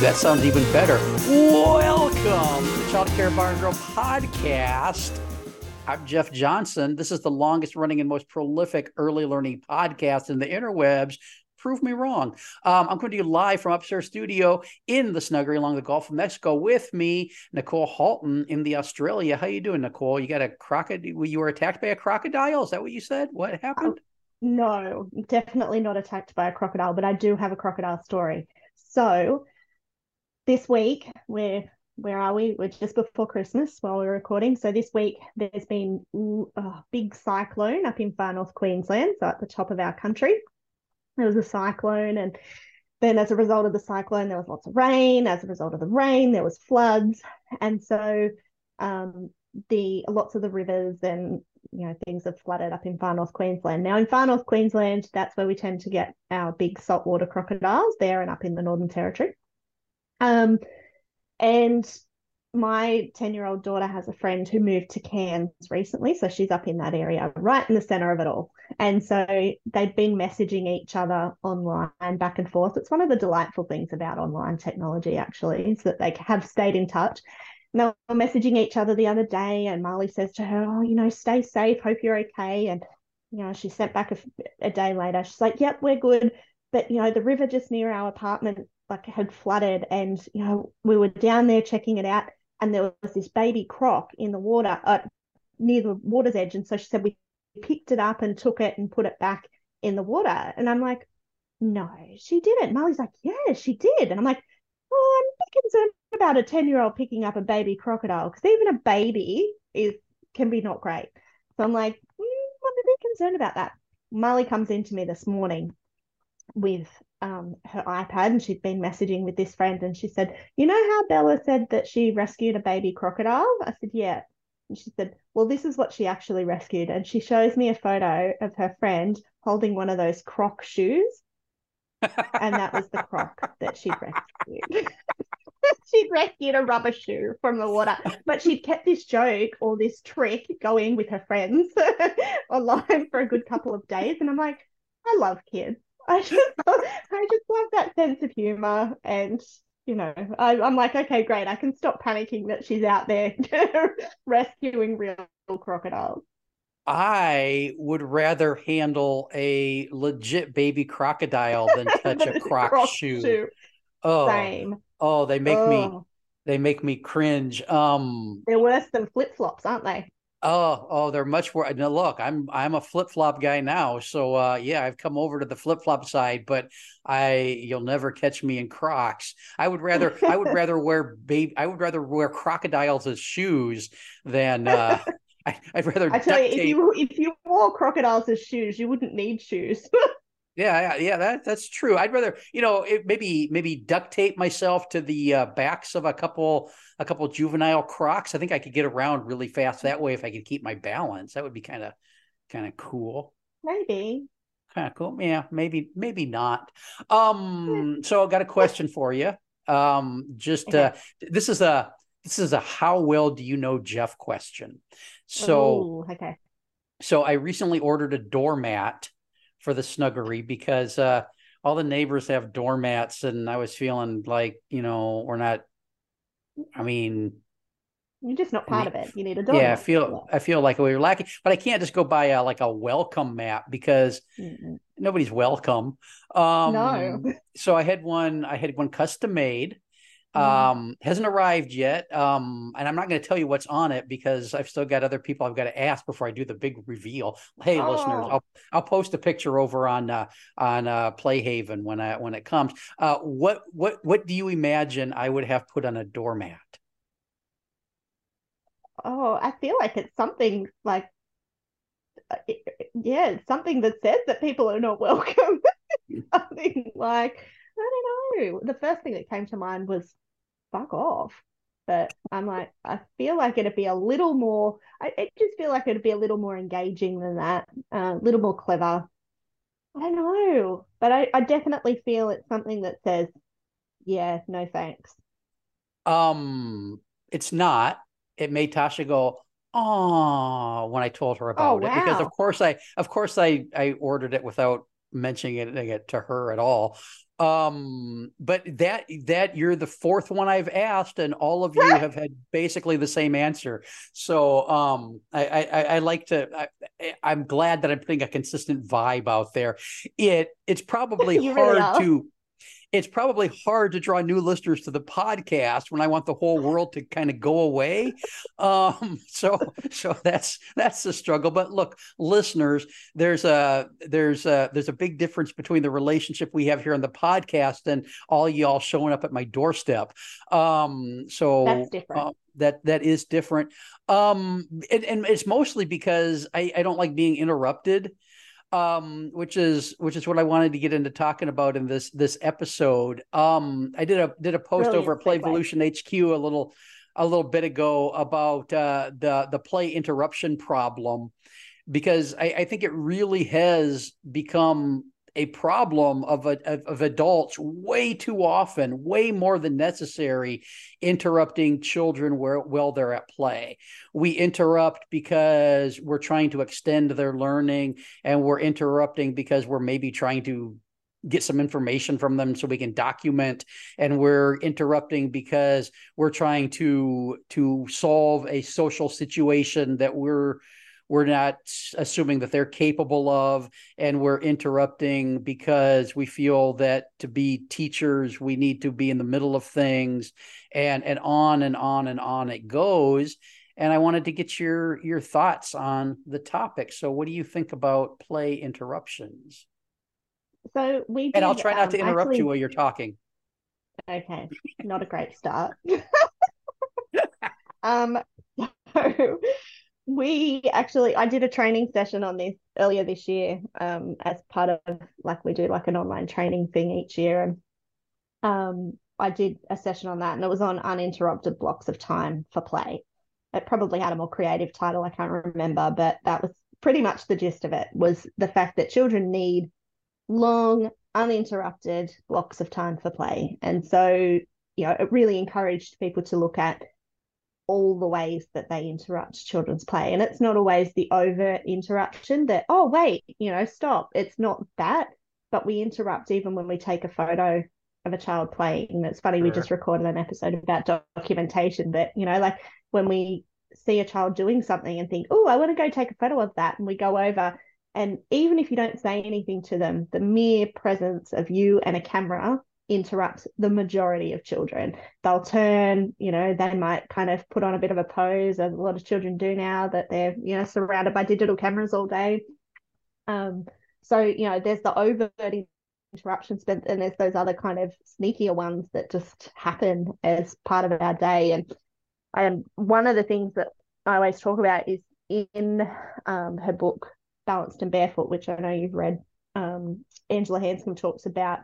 That sounds even better. Welcome to the Child Care Barn Girl Podcast. I'm Jeff Johnson. This is the longest running and most prolific early learning podcast in the interwebs. Prove me wrong. I'm coming to you live from Upstairs Studio in the Snuggery along the Gulf of Mexico. With me, Nicole Halton in the Australia. How you doing, Nicole? You got a crocodile? You were attacked by a crocodile? Is that what you said? What happened? No, definitely not attacked by a crocodile, but I do have a crocodile story. So this week, where are we? We're just before Christmas while we're recording. So this week, there's been a big cyclone up in far north Queensland, so at the top of our country. There was a cyclone, and then as a result of the cyclone, there was lots of rain. As a result of the rain, there was floods. And so lots of the rivers and, you know, things have flooded up in far north Queensland. Now, in far north Queensland, that's where we tend to get our big saltwater crocodiles there and up in the Northern Territory. And my 10-year-old daughter has a friend who moved to Cairns recently, so she's up in that area, right in the center of it all. And so they've been messaging each other online back and forth. It's one of the delightful things about online technology, actually, is that they have stayed in touch. And they were messaging each other the other day, and Marley says to her, "Oh, you know, stay safe, hope you're okay." And, you know, she sent back a day later, she's like, "Yep, we're good, but, you know, the river just near our apartment had flooded, and, you know, we were down there checking it out, and there was this baby croc in the water near the water's edge. And so," she said, "we picked it up and took it and put it back in the water." And I'm like, "No, she didn't." Marley's like, "Yeah, she did." And I'm like, "Well, I'm a bit concerned about a 10-year-old picking up a baby crocodile, because even a baby can be not great." So I'm like, I'm a bit concerned about that. Marley comes into me this morning with her iPad, and she'd been messaging with this friend, and she said, "You know how Bella said that she rescued a baby crocodile?" I said, "Yeah." And she said, "Well, this is what she actually rescued." And she shows me a photo of her friend holding one of those croc shoes, and that was the croc that she'd rescued. She'd rescued a rubber shoe from the water, but she'd kept this joke or this trick going with her friends online for a good couple of days. And I'm like, I love kids. I just love that sense of humor. And, you know, I'm like, okay, great. I can stop panicking that she's out there rescuing real crocodiles. I would rather handle a legit baby crocodile than touch a croc shoe. Oh, same. Oh, they make me cringe. They're worse than flip-flops, aren't they? Oh, they're much worse. Now, look, I'm a flip-flop guy now, so yeah, I've come over to the flip-flop side, but you'll never catch me in Crocs. I would rather wear crocodiles as shoes than I'd rather. I tell you, if you wore crocodiles as shoes, you wouldn't need shoes. Yeah, that's true. I'd rather, you know, maybe duct tape myself to the backs of a couple juvenile crocs. I think I could get around really fast that way if I could keep my balance. That would be kind of cool. Maybe. Kind of cool. Yeah, maybe not. So I got a question for you. This is a how well do you know Jeff question. So ooh, okay. So I recently ordered a doormat for the Snuggery because all the neighbors have doormats, and I was feeling like, you know, you're just not part of it. You need a doormat. Yeah, I feel like we were lacking, but I can't just go buy a welcome mat because nobody's welcome. No. So I had one custom made Hasn't arrived yet. And I'm not going to tell you what's on it because I've still got other people I've got to ask before I do the big reveal. Hey, listeners, I'll post a picture over on Play Haven when it comes. What do you imagine I would have put on a doormat? Oh, I feel like it's something like, yeah, it's something that says that people are not welcome. Something like, I don't know. The first thing that came to mind was fuck off. But I'm like, I feel like it'd be a little more, I just feel like it'd be a little more engaging than that, a little more clever. I don't know. But I definitely feel it's something that says, yeah, no thanks. It's not. It made Tasha go, oh, when I told her about it, because of course I ordered it without mentioning it to her at all. But that you're the fourth one I've asked, and all of you have had basically the same answer. So I'm glad that I'm putting a consistent vibe out there. It's probably hard to draw new listeners to the podcast when I want the whole world to kind of go away. So that's the struggle. But look, listeners, there's a big difference between the relationship we have here on the podcast and all y'all showing up at my doorstep. So that's different. That is different. And it's mostly because I don't like being interrupted. Which is what I wanted to get into talking about in this episode. I did a post over at Playvolution HQ a little bit ago about the play interruption problem, because I think it really has become a problem of adults way too often, way more than necessary, interrupting children while they're at play. We interrupt because we're trying to extend their learning, and we're interrupting because we're maybe trying to get some information from them so we can document, and we're interrupting because we're trying to solve a social situation that we're not assuming that they're capable of, and we're interrupting because we feel that to be teachers, we need to be in the middle of things, and on and on and on it goes. And I wanted to get your thoughts on the topic. So what do you think about play interruptions? So and I'll try not to interrupt you while you're talking. Okay. Not a great start. So, I did a training session on this earlier this year, as part of, like, we do like an online training thing each year. And I did a session on that, and it was on uninterrupted blocks of time for play. It probably had a more creative title, I can't remember, but that was pretty much the gist of it, was the fact that children need long, uninterrupted blocks of time for play. And so, you know, it really encouraged people to look at all the ways that they interrupt children's play. And it's not always the overt interruption that, oh, wait, you know, stop. It's not that, but we interrupt even when we take a photo of a child playing. And it's funny, we just recorded an episode about documentation, but, you know, like when we see a child doing something and think, oh, I want to go take a photo of that, and we go over, and even if you don't say anything to them, the mere presence of you and a camera interrupts the majority of children. They'll turn, you know, they might kind of put on a bit of a pose, as a lot of children do now that they're, you know, surrounded by digital cameras all day. So, you know, there's the overt interruptions, but then there's those other kind of sneakier ones that just happen as part of our day. And one of the things that I always talk about is in her book, Balanced and Barefoot, which I know you've read, Angela Hanscom talks about,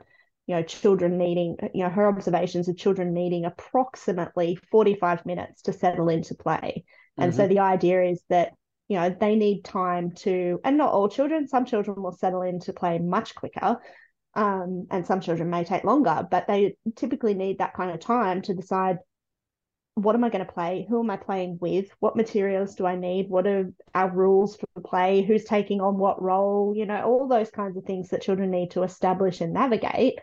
you know, children needing, you know, her observations of children needing approximately 45 minutes to settle into play. And so the idea is that, you know, they need time to, and not all children, some children will settle into play much quicker, and some children may take longer, but they typically need that kind of time to decide, what am I going to play? Who am I playing with? What materials do I need? What are our rules for play? Who's taking on what role? You know, all those kinds of things that children need to establish and navigate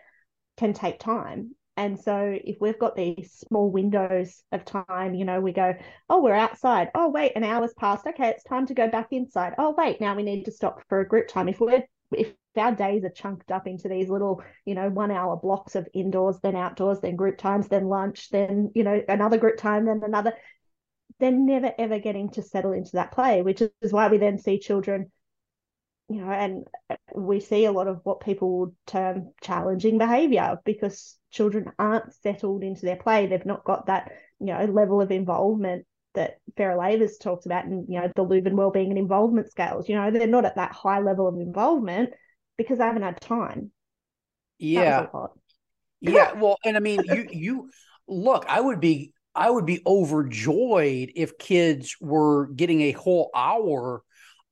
can take time. And so if we've got these small windows of time, you know, we go, oh, we're outside. Oh, wait, an hour's passed. Okay, it's time to go back inside. Oh, wait, now we need to stop for a group time. If our days are chunked up into these little, 1 hour blocks of indoors, then outdoors, then group times, then lunch, then, another group time, then another. They're never, ever getting to settle into that play, which is why we then see children, and we see a lot of what people would term challenging behavior, because children aren't settled into their play. They've not got that, level of involvement that Ferre Laevers talks about in, the Leuven wellbeing and involvement scales. They're not at that high level of involvement because they haven't had time. Yeah. Yeah. Well, and I mean, you look, I would be overjoyed if kids were getting a whole hour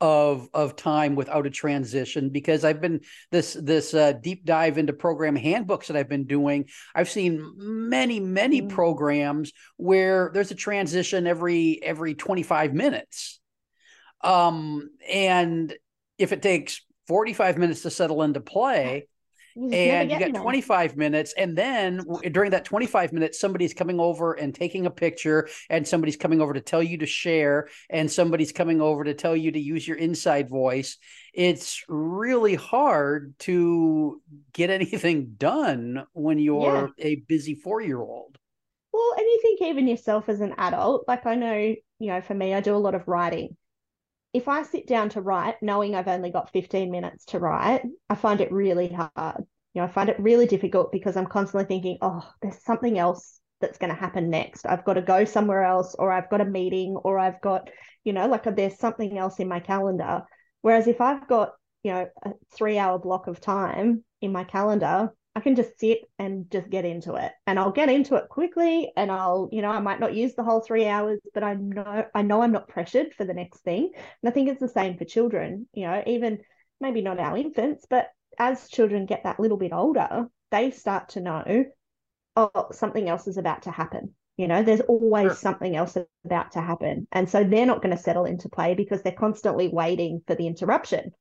of time without a transition, because I've been this deep dive into program handbooks that I've been doing. I've seen many programs where there's a transition every 25 minutes. And if it takes 45 minutes to settle into play, and you got 25 minutes, and then during that 25 minutes, somebody's coming over and taking a picture, and somebody's coming over to tell you to share, and somebody's coming over to tell you to use your inside voice. It's really hard to get anything done when you're a busy four-year-old. Well, and you think even yourself as an adult, like I know, for me, I do a lot of writing. If I sit down to write, knowing I've only got 15 minutes to write, I find it really hard. I find it really difficult because I'm constantly thinking, oh, there's something else that's going to happen next. I've got to go somewhere else, or I've got a meeting, or I've got, there's something else in my calendar. Whereas if I've got, a 3 hour block of time in my calendar, I can just sit and just get into it, and I'll get into it quickly, and I'll, I might not use the whole 3 hours, but I know I'm not pressured for the next thing. And I think it's the same for children, even maybe not our infants, but as children get that little bit older, they start to know, oh, something else is about to happen. There's always something else about to happen. And so they're not going to settle into play because they're constantly waiting for the interruption.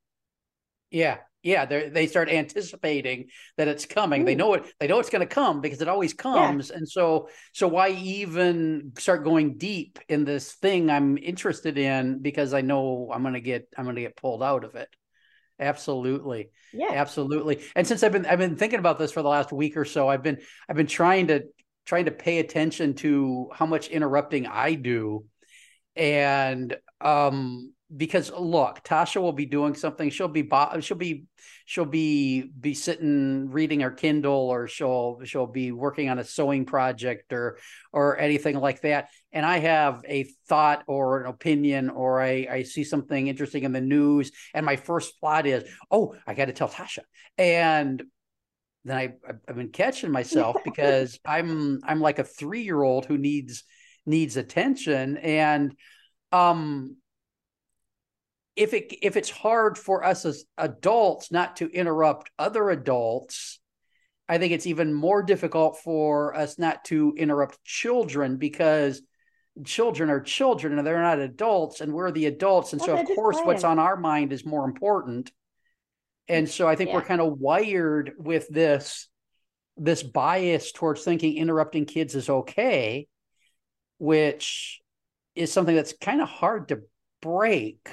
Yeah. Yeah, they start anticipating that it's coming. Ooh. They know it's going to come because it always comes. Yeah. And so why even start going deep in this thing I'm interested in, because I know I'm going to get pulled out of it. Absolutely. Yeah, absolutely. And since I've been thinking about this for the last week or so, I've been trying to pay attention to how much interrupting I do. And, because look, Tasha will be doing something. She'll be sitting reading her Kindle, or she'll be working on a sewing project or anything like that. And I have a thought or an opinion, or I see something interesting in the news, and my first thought is, oh, I got to tell Tasha. And then I've been catching myself because I'm like a 3-year-old who needs attention. And if it's hard for us as adults not to interrupt other adults, I think it's even more difficult for us not to interrupt children, because children are children and they're not adults, and we're the adults. And so of course what's on our mind is more important. And so I think we're kind of wired with this bias towards thinking interrupting kids is okay, which is something that's kind of hard to break.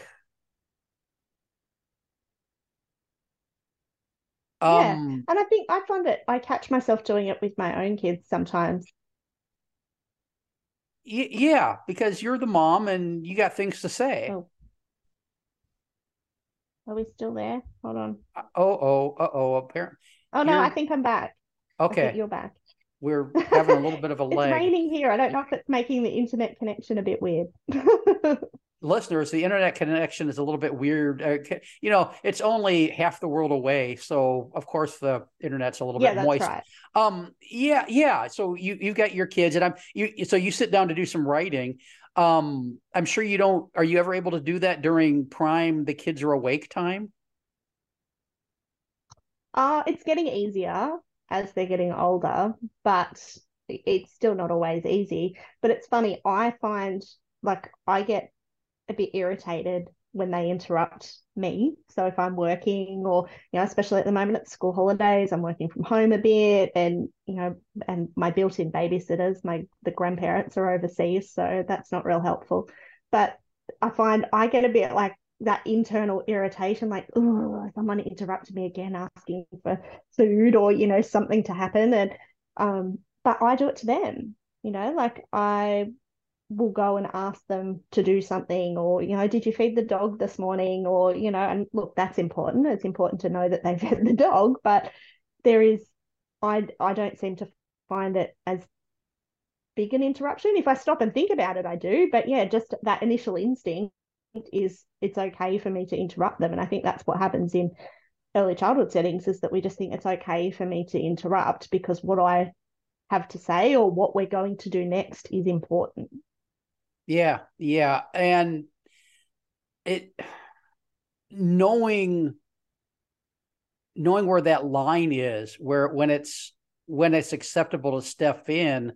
Yeah, and I think I find that I catch myself doing it with my own kids sometimes. Yeah, because you're the mom and you got things to say. Oh. Are we still there? Hold on. Apparently. Oh, no, I think I'm back. Okay. I think you're back. We're having a little bit of a lag. It's raining here. I don't know if it's making the internet connection a bit weird. Listeners, the internet connection is a little bit weird. It's only half the world away, so of course the internet's a little bit moist. Right. So you've got your kids, and so you sit down to do some writing. I'm sure you don't. Are you ever able to do that during prime? The kids are awake time. It's getting easier as they're getting older, but it's still not always easy. But it's funny. I find I get a bit irritated when they interrupt me. So if I'm working, or especially at the moment it's school holidays, I'm working from home a bit, and and my built-in babysitters, the grandparents are overseas, so that's not real helpful. But I find I get a bit that internal irritation, like, oh, someone interrupted me again asking for food or, you know, something to happen. And but I do it to them, you know, like I will go and ask them to do something, or, you know, did you feed the dog this morning? Or, you know, and look, that's important. It's important to know that they fed the dog, but there is, I don't seem to find it as big an interruption. If I stop and think about it, I do. But yeah, just that initial instinct is it's okay for me to interrupt them. And I think that's what happens in early childhood settings, is that we just think it's okay for me to interrupt because what I have to say or what we're going to do next is important. Yeah. Yeah. And it, knowing where that line is, where, when it's acceptable to step in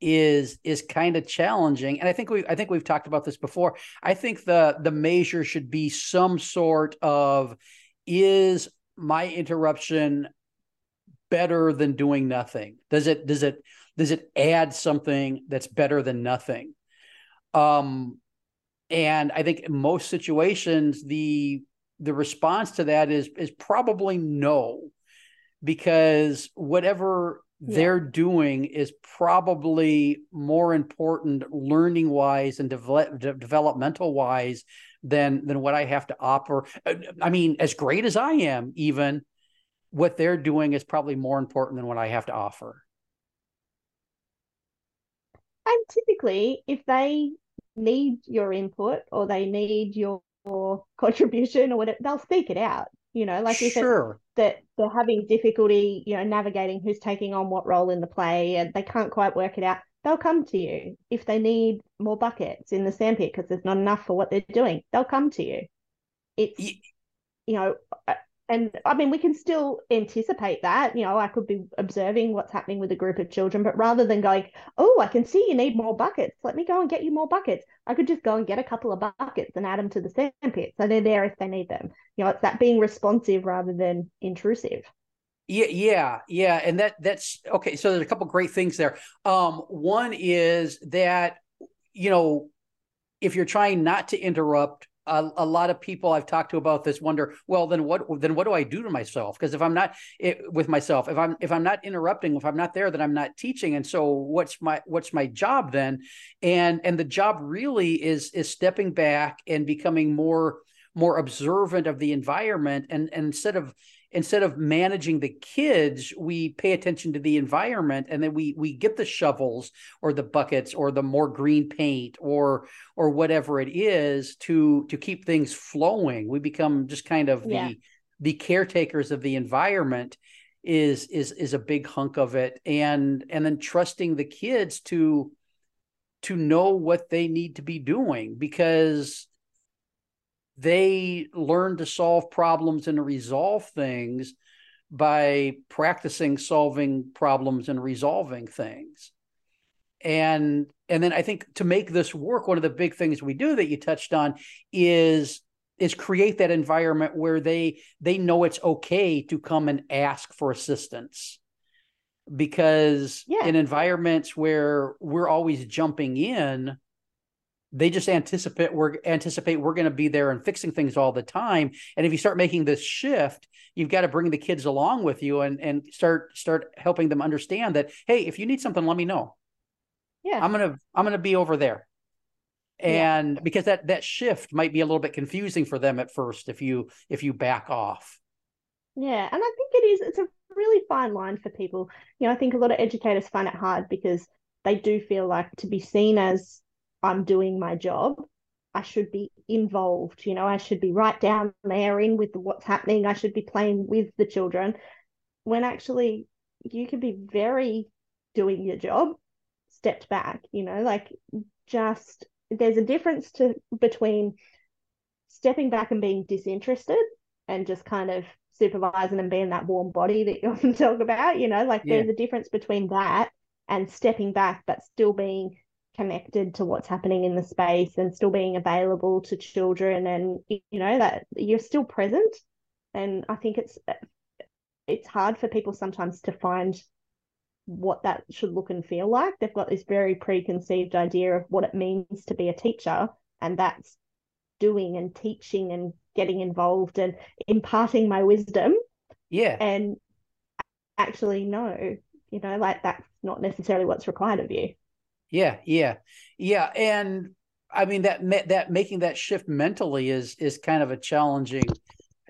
is kind of challenging. And I think we've talked about this before. I think the measure should be some sort of, is my interruption better than doing nothing? Does it add something that's better than nothing? And I think in most situations, the response to that is probably no, because whatever they're doing is probably more important learning wise and developmental wise than what I have to offer. I mean, as great as I am, even what they're doing is probably more important than what I have to offer. And typically, if they need your input or they need your contribution or whatever, they'll speak it out. You know, like if sure. that they're having difficulty, you know, navigating who's taking on what role in the play and they can't quite work it out, they'll come to you. If they need more buckets in the sandpit because there's not enough for what they're doing, they'll come to you. It's, you know, and I mean, we can still anticipate that, you know, I could be observing what's happening with a group of children, but rather than going, oh, I can see you need more buckets, let me go and get you more buckets, I could just go and get a couple of buckets and add them to the sandpit. So they're there if they need them. You know, it's that being responsive rather than intrusive. Yeah. And that's okay. So there's a couple of great things there. One is that, you know, if you're trying not to interrupt, a lot of people I've talked to about this wonder, well, then what do I do to myself? Because if I'm not with myself, if I'm not interrupting, if I'm not there, then I'm not teaching. And so what's my job then? And the job really is stepping back and becoming more observant of the environment. And instead of managing the kids, we pay attention to the environment, and then we get the shovels or the buckets or the more green paint or whatever it is to keep things flowing. We become just kind of the caretakers of the environment is a big hunk of it. And then trusting the kids to know what they need to be doing, because they learn to solve problems and to resolve things by practicing solving problems and resolving things. And then I think to make this work, one of the big things we do that you touched on is create that environment where they know it's okay to come and ask for assistance. Because in environments where we're always jumping in, they just anticipate we're going to be there and fixing things all the time. And if you start making this shift, you've got to bring the kids along with you and start helping them understand that, hey, if you need something, let me know. Yeah, I'm gonna be over there. And because that shift might be a little bit confusing for them at first if you back off. Yeah, and I think it's a really fine line for people. You know, I think a lot of educators find it hard because they do feel like, to be seen as I'm doing my job, I should be involved, you know, I should be right down there in with what's happening, I should be playing with the children, when actually you could be very doing your job, stepped back, you know, like just there's a difference between stepping back and being disinterested and just kind of supervising and being that warm body that you often talk about, you know, like there's a difference between that and stepping back but still being connected to what's happening in the space and still being available to children, and you know that you're still present. And I think it's hard for people sometimes to find what that should look and feel like. They've got this very preconceived idea of what it means to be a teacher, and that's doing and teaching and getting involved and imparting my wisdom. Yeah. And actually, no, you know, like that's not necessarily what's required of you. Yeah. Yeah. Yeah. And I mean, that making that shift mentally is kind of a challenging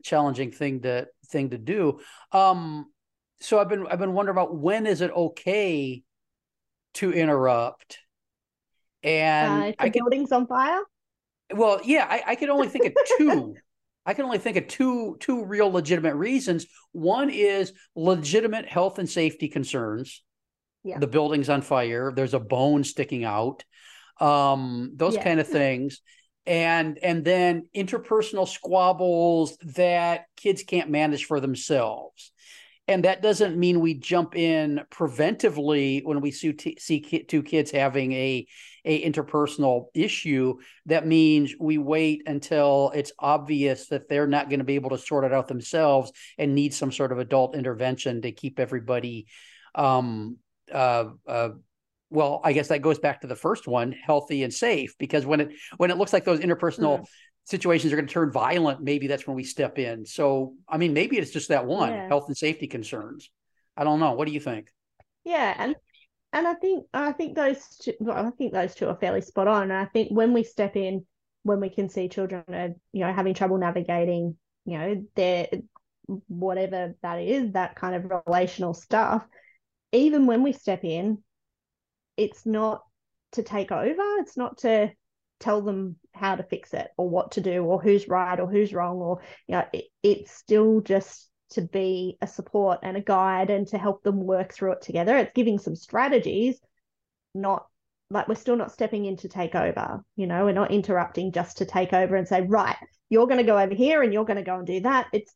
thing to do. So I've been wondering about, when is it okay to interrupt? And if the building's on fire? Well, yeah, I can only think of two. I can only think of two real legitimate reasons. One is legitimate health and safety concerns. Yeah. The building's on fire. There's a bone sticking out. Those kind of things. And then interpersonal squabbles that kids can't manage for themselves. And that doesn't mean we jump in preventively when we see two kids having an interpersonal issue. That means we wait until it's obvious that they're not going to be able to sort it out themselves and need some sort of adult intervention to keep everybody well, I guess that goes back to the first one, healthy and safe, because when it looks like those interpersonal situations are going to turn violent, maybe that's when we step in. So, I mean, maybe it's just that one, health and safety concerns. I don't know. What do you think? Yeah. And I think those two are fairly spot on. And I think when we step in, when we can see children are, you know, having trouble navigating, you know, their, whatever that is, that kind of relational stuff, even when we step in, it's not to take over. It's not to tell them how to fix it or what to do or who's right or who's wrong, or, you know, it's still just to be a support and a guide and to help them work through it together. It's giving some strategies, not like we're still not stepping in to take over. You know, we're not interrupting just to take over and say, right, you're going to go over here and you're going to go and do that. It's,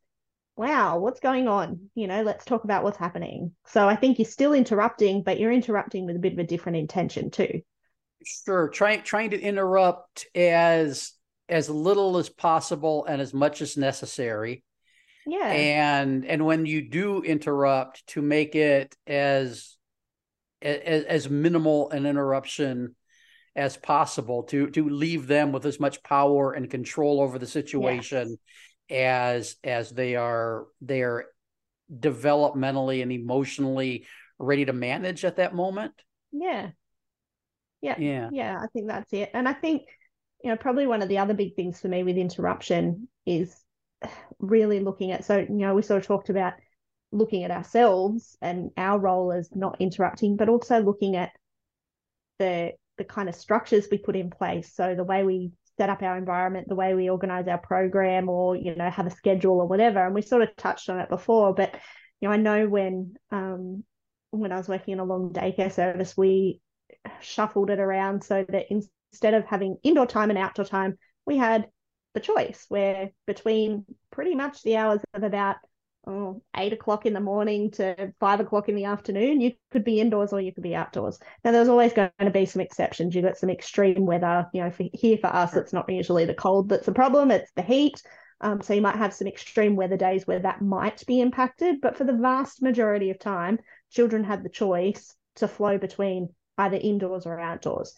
wow, what's going on? You know, let's talk about what's happening. So I think you're still interrupting, but you're interrupting with a bit of a different intention too. Sure. Trying to interrupt as little as possible and as much as necessary. Yeah. And when you do interrupt, to make it as minimal an interruption as possible, to leave them with as much power and control over the situation. Yes. As they are developmentally and emotionally ready to manage at that moment. Yeah. I think that's it. And I think, you know, probably one of the other big things for me with interruption is really looking at, so, you know, we sort of talked about looking at ourselves and our role as not interrupting, but also looking at the kind of structures we put in place. So the way we set up our environment, the way we organize our program, or, you know, have a schedule or whatever. And we sort of touched on it before, but, you know, I know when I was working in a long daycare service, we shuffled it around so that instead of having indoor time and outdoor time, we had the choice where between pretty much the hours of about 8 o'clock in the morning to 5 o'clock in the afternoon, you could be indoors or you could be outdoors. Now, there's always going to be some exceptions. You've got some extreme weather, you know, for us, it's not usually the cold that's the problem, it's the heat. So you might have some extreme weather days where that might be impacted, but for the vast majority of time, children had the choice to flow between either indoors or outdoors.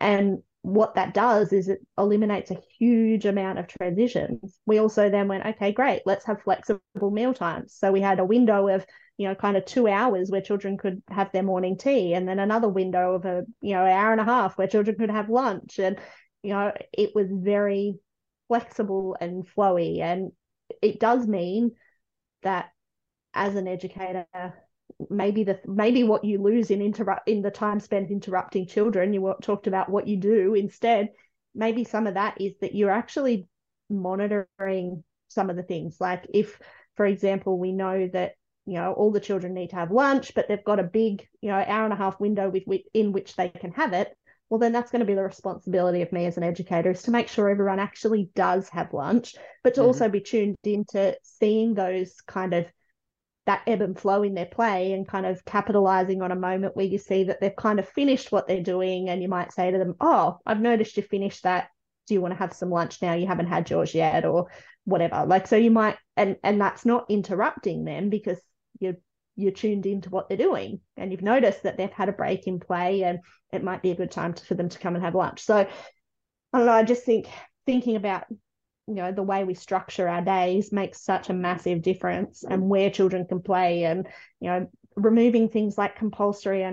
And what that does is it eliminates a huge amount of transitions. We also then went, okay, great, let's have flexible meal times. So we had a window of, you know, kind of 2 hours where children could have their morning tea, and then another window of a, you know, an hour and a half where children could have lunch. And, you know, it was very flexible and flowy. And it does mean that as an educator, maybe what you lose in the time spent interrupting children, you talked about what you do instead, maybe some of that is that you're actually monitoring some of the things. Like if, for example, we know that, you know, all the children need to have lunch, but they've got a big, you know, hour and a half window in which they can have it, well, then that's going to be the responsibility of me as an educator, is to make sure everyone actually does have lunch, but to also be tuned into seeing those kind of, that ebb and flow in their play, and kind of capitalizing on a moment where you see that they've kind of finished what they're doing. And you might say to them, oh, I've noticed you finished that. Do you want to have some lunch now? You haven't had yours yet, or whatever. Like, so you might, and that's not interrupting them, because you're tuned into what they're doing and you've noticed that they've had a break in play and it might be a good time for them to come and have lunch. So I don't know. I just think thinking about, you know, the way we structure our days makes such a massive difference, and where children can play, and, you know, removing things like compulsory, I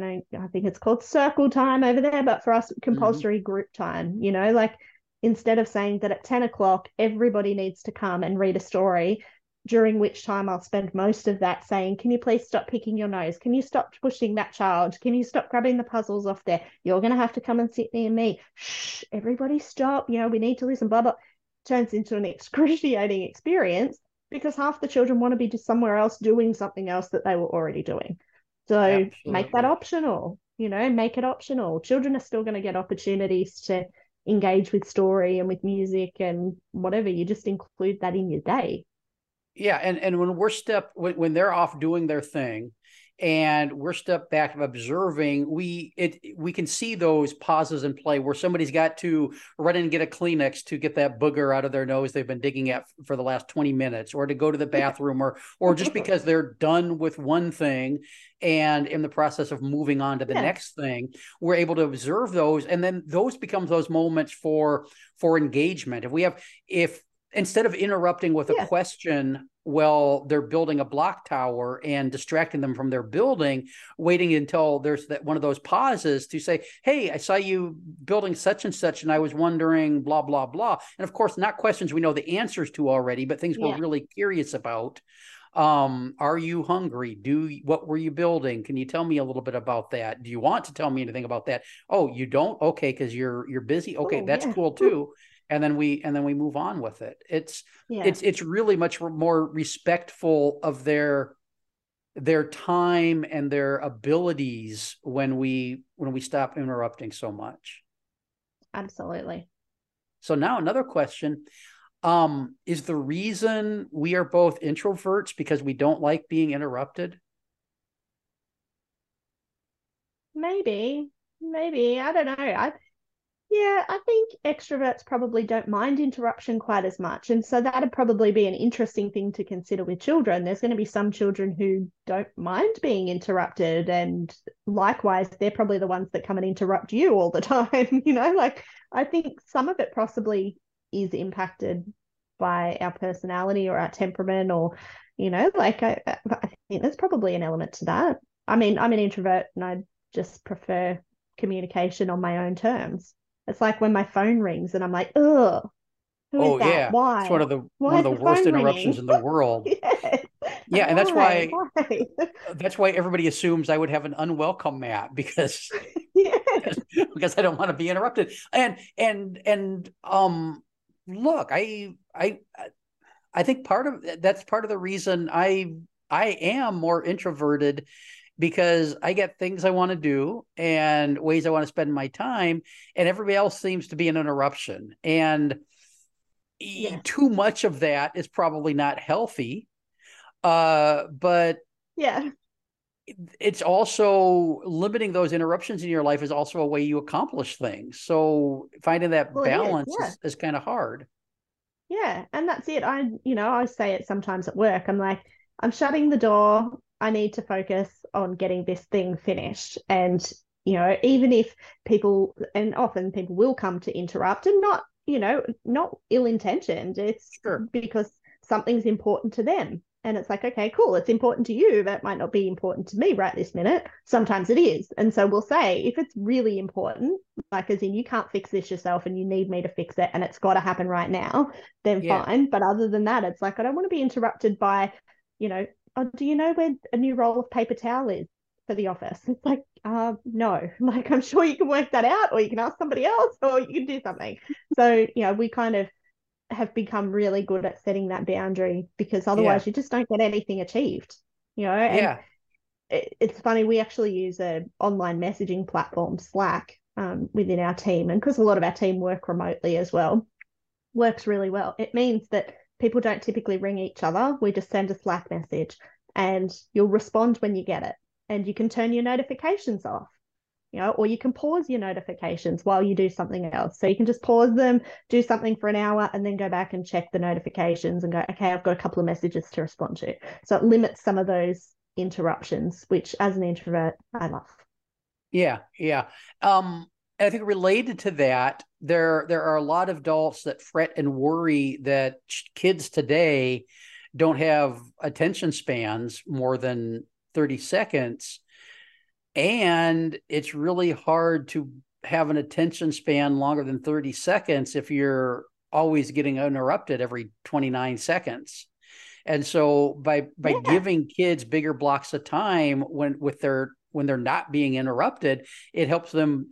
think it's called circle time over there, but for us, compulsory group time, you know, like instead of saying that at 10 o'clock, everybody needs to come and read a story, during which time I'll spend most of that saying, can you please stop picking your nose? Can you stop pushing that child? Can you stop grabbing the puzzles off there? You're going to have to come and sit near me. Shh, everybody stop. You know, we need to listen, blah, blah. Turns into an excruciating experience because half the children want to be just somewhere else doing something else that they were already doing. So absolutely. Make that optional, you know, make it optional. Children are still going to get opportunities to engage with story and with music and whatever. You just include that in your day. Yeah. And when they're off doing their thing and we're stepped back of observing, we can see those pauses in play where somebody's got to run and get a Kleenex to get that booger out of their nose they've been digging at for the last 20 minutes, or to go to the bathroom, or just because they're done with one thing and in the process of moving on to the next thing. We're able to observe those, and then those become those moments for engagement. If instead of interrupting with a question while they're building a block tower and distracting them from their building, waiting until there's that one of those pauses to say, hey, I saw you building such and such, and I was wondering, blah, blah, blah. And of course, not questions we know the answers to already, but things we're really curious about. Are you hungry? What were you building? Can you tell me a little bit about that? Do you want to tell me anything about that? Oh, you don't? Okay, because you're busy. Okay, that's cool too. And then we move on with it. It's really much more respectful of their time and their abilities when we stop interrupting so much. Absolutely. So now another question. Is the reason we are both introverts because we don't like being interrupted? Maybe. I don't know. I think extroverts probably don't mind interruption quite as much. And so that'd probably be an interesting thing to consider with children. There's going to be some children who don't mind being interrupted. And likewise, they're probably the ones that come and interrupt you all the time. You know, like I think some of it possibly is impacted by our personality or our temperament, or, you know, like I think there's probably an element to that. I mean, I'm an introvert and I just prefer communication on my own terms. It's like when my phone rings and I'm like, ugh, who is that? Yeah. Why? It's one of the worst interruptions in the world. Yes. Yeah. And that's why everybody assumes I would have an unwelcome mat because I don't want to be interrupted. And look, I think part of the reason I am more introverted, because I get things I want to do and ways I want to spend my time, and everybody else seems to be an interruption. And too much of that is probably not healthy. But it's also limiting those interruptions in your life is also a way you accomplish things. So finding that balance is kind of hard. Yeah. And that's it. I say it sometimes at work. I'm like, I'm shutting the door. I need to focus on getting this thing finished. And, you know, even if people, and often people will come to interrupt, and not, you know, not ill-intentioned. It's because something's important to them. And it's like, okay, cool. It's important to you. That might not be important to me right this minute. Sometimes it is. And so we'll say, if it's really important, like as in you can't fix this yourself and you need me to fix it and it's got to happen right now, then fine. But other than that, it's like, I don't want to be interrupted by, you know, oh, do you know where a new roll of paper towel is for the office? It's like, no, like I'm sure you can work that out, or you can ask somebody else, or you can do something. So, you know, we kind of have become really good at setting that boundary, because otherwise you just don't get anything achieved, you know? And it's funny. We actually use an online messaging platform, Slack, within our team. And because a lot of our team work remotely as well, works really well. It means that people don't typically ring each other. We just send a Slack message and you'll respond when you get it. And you can turn your notifications off, you know, or you can pause your notifications while you do something else. So you can just pause them, do something for an hour, and then go back and check the notifications and go, okay, I've got a couple of messages to respond to. So it limits some of those interruptions, which as an introvert, I love. Yeah. And I think related to that, there are a lot of adults that fret and worry that kids today don't have attention spans more than 30 seconds. And it's really hard to have an attention span longer than 30 seconds if you're always getting interrupted every 29 seconds. And so by giving kids bigger blocks of time when they're not being interrupted, it helps them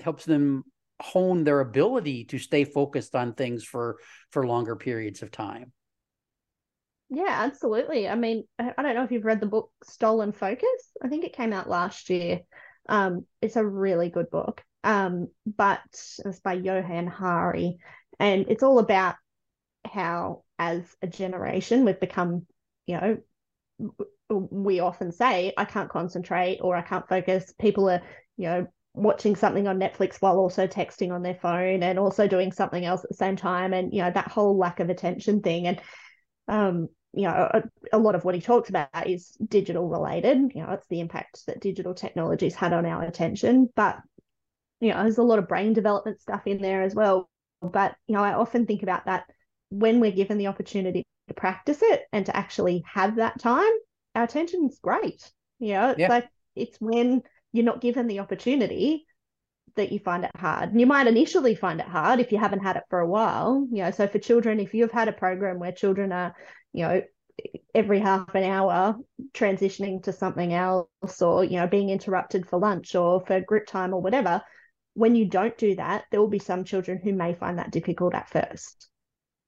hone their ability to stay focused on things for longer periods of time. Yeah, absolutely. I mean, I don't know if you've read the book Stolen Focus. I think it came out last year. It's a really good book. But it's by Johan Hari, and it's all about how as a generation we've become, you know, we often say, I can't concentrate or I can't focus. People are, you know, watching something on Netflix while also texting on their phone and also doing something else at the same time. And, you know, that whole lack of attention thing. And, you know, a lot of what he talks about is digital related. You know, it's the impact that digital technologies had on our attention. But, you know, there's a lot of brain development stuff in there as well. But, you know, I often think about that when we're given the opportunity to practice it and to actually have that time, our attention's great. You know, it's like, it's when you're not given the opportunity that you find it hard. And you might initially find it hard if you haven't had it for a while. You know, so for children, if you've had a program where children are, you know, every half an hour transitioning to something else, or, you know, being interrupted for lunch or for group time or whatever, when you don't do that, there will be some children who may find that difficult at first.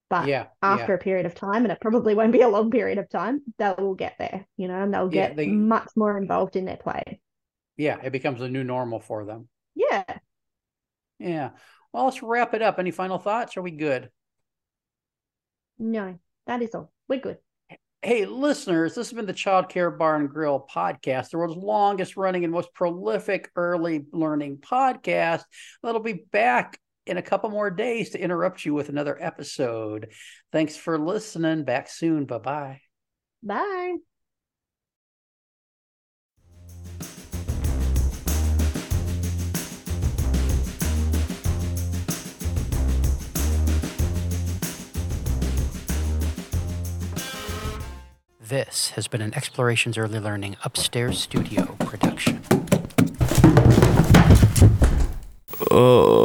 But after a period of time, and it probably won't be a long period of time, they will get there, you know, and they'll get much more involved in their play. Yeah, it becomes a new normal for them. Yeah. Yeah. Well, let's wrap it up. Any final thoughts? Are we good? No, that is all. We're good. Hey, listeners, this has been the Child Care Bar and Grill podcast, the world's longest running and most prolific early learning podcast. That'll be back in a couple more days to interrupt you with another episode. Thanks for listening. Back soon. Bye-bye. Bye. This has been an Explorations Early Learning Upstairs Studio production. Oh.